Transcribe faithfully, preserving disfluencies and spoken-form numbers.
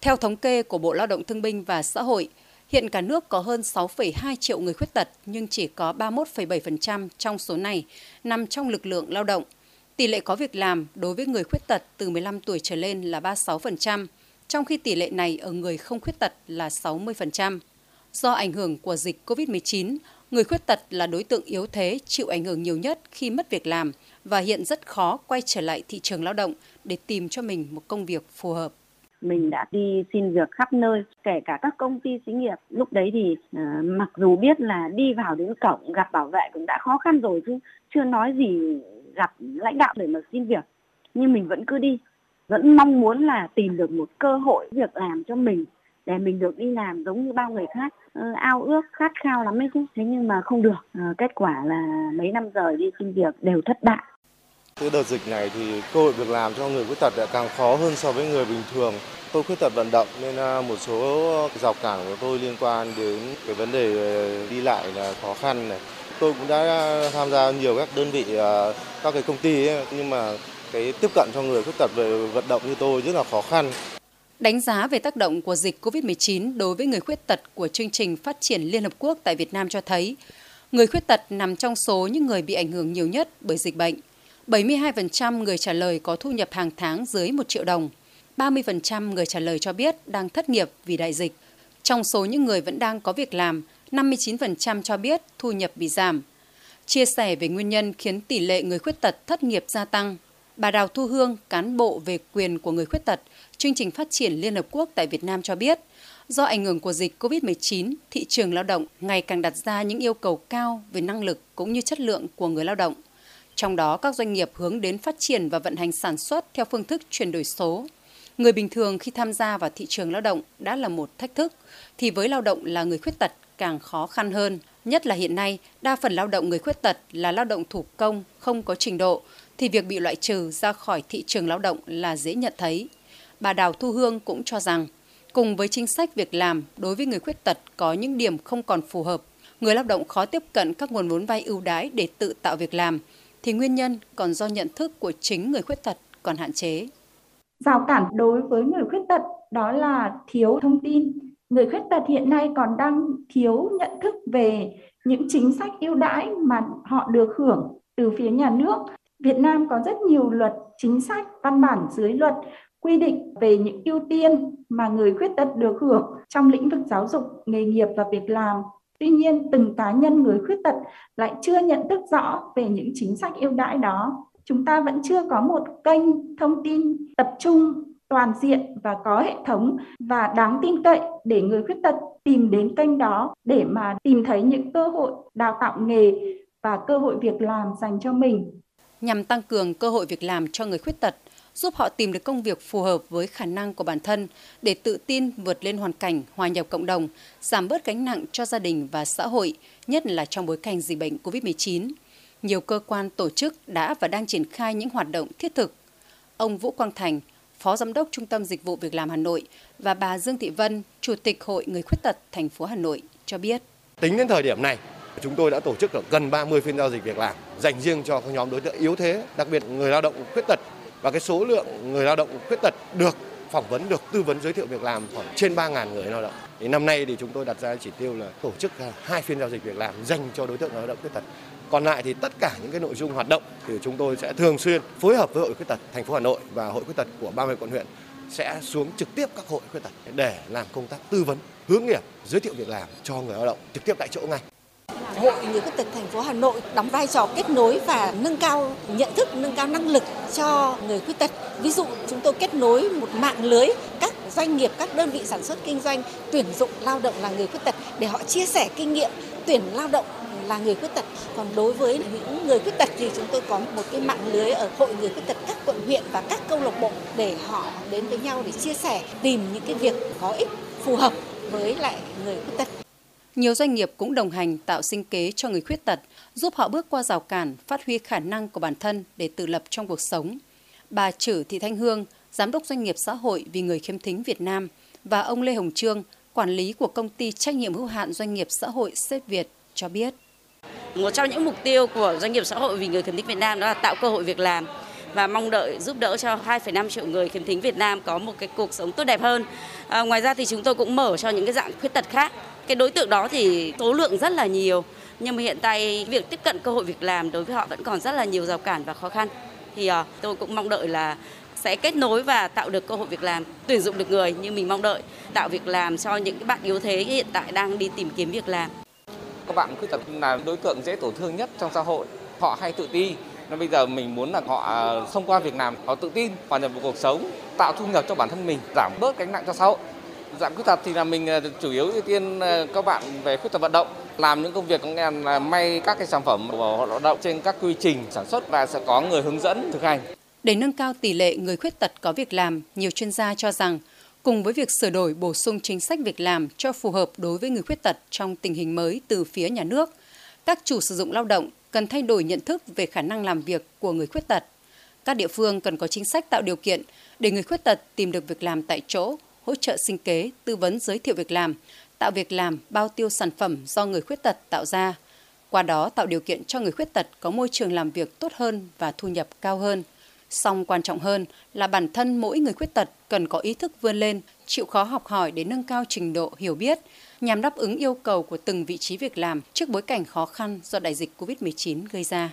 Theo thống kê của Bộ Lao động Thương binh và Xã hội, hiện cả nước có hơn sáu phẩy hai triệu người khuyết tật nhưng chỉ có ba mươi mốt phẩy bảy phần trăm trong số này nằm trong lực lượng lao động. Tỷ lệ có việc làm đối với người khuyết tật từ mười lăm tuổi trở lên là ba mươi sáu phần trăm, trong khi tỷ lệ này ở người không khuyết tật là sáu mươi phần trăm. Do ảnh hưởng của dịch cô vít mười chín, người khuyết tật là đối tượng yếu thế chịu ảnh hưởng nhiều nhất khi mất việc làm và hiện rất khó quay trở lại thị trường lao động để tìm cho mình một công việc phù hợp. Mình đã đi xin việc khắp nơi, kể cả các công ty xí nghiệp. Lúc đấy thì uh, mặc dù biết là đi vào đến cổng gặp bảo vệ cũng đã khó khăn rồi chứ chưa nói gì gặp lãnh đạo để mà xin việc. Nhưng mình vẫn cứ đi, vẫn mong muốn là tìm được một cơ hội việc làm cho mình để mình được đi làm giống như bao người khác. Uh, ao ước, khát khao lắm ấy chứ, thế nhưng mà không được. Uh, kết quả là mấy năm giờ đi xin việc đều thất bại. Cái đợt dịch này thì cơ hội việc làm cho người khuyết tật đã càng khó hơn so với người bình thường. Tôi khuyết tật vận động nên một số rào cản của tôi liên quan đến cái vấn đề đi lại là khó khăn này. Tôi cũng đã tham gia nhiều các đơn vị, các cái công ty ấy, nhưng mà cái tiếp cận cho người khuyết tật về vận động như tôi rất là khó khăn. Đánh giá về tác động của dịch cô vít mười chín đối với người khuyết tật của chương trình Phát triển Liên hợp quốc tại Việt Nam cho thấy, người khuyết tật nằm trong số những người bị ảnh hưởng nhiều nhất bởi dịch bệnh. bảy mươi hai phần trăm người trả lời có thu nhập hàng tháng dưới một triệu đồng. ba mươi phần trăm người trả lời cho biết đang thất nghiệp vì đại dịch. Trong số những người vẫn đang có việc làm, năm mươi chín phần trăm cho biết thu nhập bị giảm. Chia sẻ về nguyên nhân khiến tỷ lệ người khuyết tật thất nghiệp gia tăng, bà Đào Thu Hương, cán bộ về quyền của người khuyết tật, Chương trình Phát triển Liên hợp quốc tại Việt Nam cho biết, do ảnh hưởng của dịch cô vít mười chín, thị trường lao động ngày càng đặt ra những yêu cầu cao về năng lực cũng như chất lượng của người lao động. Trong đó, các doanh nghiệp hướng đến phát triển và vận hành sản xuất theo phương thức chuyển đổi số. Người bình thường khi tham gia vào thị trường lao động đã là một thách thức, thì với lao động là người khuyết tật càng khó khăn hơn. Nhất là hiện nay, đa phần lao động người khuyết tật là lao động thủ công, không có trình độ, thì việc bị loại trừ ra khỏi thị trường lao động là dễ nhận thấy. Bà Đào Thu Hương cũng cho rằng, cùng với chính sách việc làm đối với người khuyết tật có những điểm không còn phù hợp, người lao động khó tiếp cận các nguồn vốn vay ưu đãi để tự tạo việc làm, thì nguyên nhân còn do nhận thức của chính người khuyết tật còn hạn chế. Rào cản đối với người khuyết tật đó là thiếu thông tin. Người khuyết tật hiện nay còn đang thiếu nhận thức về những chính sách ưu đãi mà họ được hưởng từ phía nhà nước. Việt Nam có rất nhiều luật, chính sách, văn bản dưới luật quy định về những ưu tiên mà người khuyết tật được hưởng trong lĩnh vực giáo dục, nghề nghiệp và việc làm. Tuy nhiên, từng cá nhân người khuyết tật lại chưa nhận thức rõ về những chính sách ưu đãi đó. Chúng ta vẫn chưa có một kênh thông tin tập trung, toàn diện và có hệ thống và đáng tin cậy để người khuyết tật tìm đến kênh đó để mà tìm thấy những cơ hội đào tạo nghề và cơ hội việc làm dành cho mình. Nhằm tăng cường cơ hội việc làm cho người khuyết tật, giúp họ tìm được công việc phù hợp với khả năng của bản thân để tự tin vượt lên hoàn cảnh, hòa nhập cộng đồng, giảm bớt gánh nặng cho gia đình và xã hội, nhất là trong bối cảnh dịch bệnh cô vít mười chín. Nhiều cơ quan tổ chức đã và đang triển khai những hoạt động thiết thực. Ông Vũ Quang Thành, Phó Giám đốc Trung tâm Dịch vụ Việc làm Hà Nội và bà Dương Thị Vân, Chủ tịch Hội Người Khuyết tật thành phố Hà Nội cho biết. Tính đến thời điểm này, chúng tôi đã tổ chức được gần ba mươi phiên giao dịch việc làm dành riêng cho các nhóm đối tượng yếu thế, đặc biệt người lao động khuyết tật. Và cái số lượng người lao động khuyết tật được phỏng vấn, được tư vấn giới thiệu việc làm khoảng trên ba nghìn người lao động. Thì năm nay thì chúng tôi đặt ra chỉ tiêu là tổ chức hai phiên giao dịch việc làm dành cho đối tượng lao động khuyết tật. Còn lại thì tất cả những cái nội dung hoạt động thì chúng tôi sẽ thường xuyên phối hợp với Hội Khuyết tật thành phố Hà Nội và Hội Khuyết tật của ba mươi quận huyện sẽ xuống trực tiếp các hội khuyết tật để làm công tác tư vấn, hướng nghiệp, giới thiệu việc làm cho người lao động trực tiếp tại chỗ ngay. Hội Người Khuyết tật thành phố Hà Nội đóng vai trò kết nối và nâng cao nhận thức, nâng cao năng lực cho người khuyết tật. Ví dụ chúng tôi kết nối một mạng lưới các doanh nghiệp, các đơn vị sản xuất kinh doanh tuyển dụng lao động là người khuyết tật để họ chia sẻ kinh nghiệm tuyển lao động là người khuyết tật. Còn đối với những người khuyết tật thì chúng tôi có một cái mạng lưới ở Hội Người Khuyết tật các quận huyện và các câu lạc bộ để họ đến với nhau để chia sẻ, tìm những cái việc có ích phù hợp với lại người khuyết tật. Nhiều doanh nghiệp cũng đồng hành tạo sinh kế cho người khuyết tật, giúp họ bước qua rào cản, phát huy khả năng của bản thân để tự lập trong cuộc sống. Bà Chử Thị Thanh Hương, Giám đốc Doanh nghiệp Xã hội vì người khiếm thính Việt Nam và ông Lê Hồng Trương, quản lý của công ty trách nhiệm hữu hạn Doanh nghiệp Xã hội Sếp Việt cho biết. Một trong những mục tiêu của Doanh nghiệp Xã hội vì người khiếm thính Việt Nam đó là tạo cơ hội việc làm. và mong đợi giúp đỡ cho hai phẩy năm triệu người khiếm thính Việt Nam có một cái cuộc sống tốt đẹp hơn. À, ngoài ra thì chúng tôi cũng mở cho những cái dạng khuyết tật khác. Cái đối tượng đó thì số lượng rất là nhiều, nhưng mà hiện tại việc tiếp cận cơ hội việc làm đối với họ vẫn còn rất là nhiều rào cản và khó khăn. Thì à, tôi cũng mong đợi là sẽ kết nối và tạo được cơ hội việc làm, tuyển dụng được người như mình mong đợi, tạo việc làm cho những bạn yếu thế hiện tại đang đi tìm kiếm việc làm. Các bạn khuyết tật là đối tượng dễ tổn thương nhất trong xã hội, họ hay tự ti. Nên bây giờ mình muốn là họ thông qua việc làm, họ tự tin hòa nhập vào cuộc sống, tạo thu nhập cho bản thân mình, giảm bớt gánh nặng cho xã hội. Giảm khuyết tật thì là mình chủ yếu ưu tiên các bạn về khuyết tật vận động, làm những công việc công nghệ là may các cái sản phẩm của họ lao động trên các quy trình sản xuất và sẽ có người hướng dẫn thực hành. Để nâng cao tỷ lệ người khuyết tật có việc làm, nhiều chuyên gia cho rằng cùng với việc sửa đổi bổ sung chính sách việc làm cho phù hợp đối với người khuyết tật trong tình hình mới từ phía nhà nước, các chủ sử dụng lao động cần thay đổi nhận thức về khả năng làm việc của người khuyết tật. Các địa phương cần có chính sách tạo điều kiện để người khuyết tật tìm được việc làm tại chỗ, hỗ trợ sinh kế, tư vấn giới thiệu việc làm, tạo việc làm, bao tiêu sản phẩm do người khuyết tật tạo ra. Qua đó tạo điều kiện cho người khuyết tật có môi trường làm việc tốt hơn và thu nhập cao hơn. Song quan trọng hơn là bản thân mỗi người khuyết tật cần có ý thức vươn lên, chịu khó học hỏi để nâng cao trình độ hiểu biết, nhằm đáp ứng yêu cầu của từng vị trí việc làm trước bối cảnh khó khăn do đại dịch covid mười chín gây ra.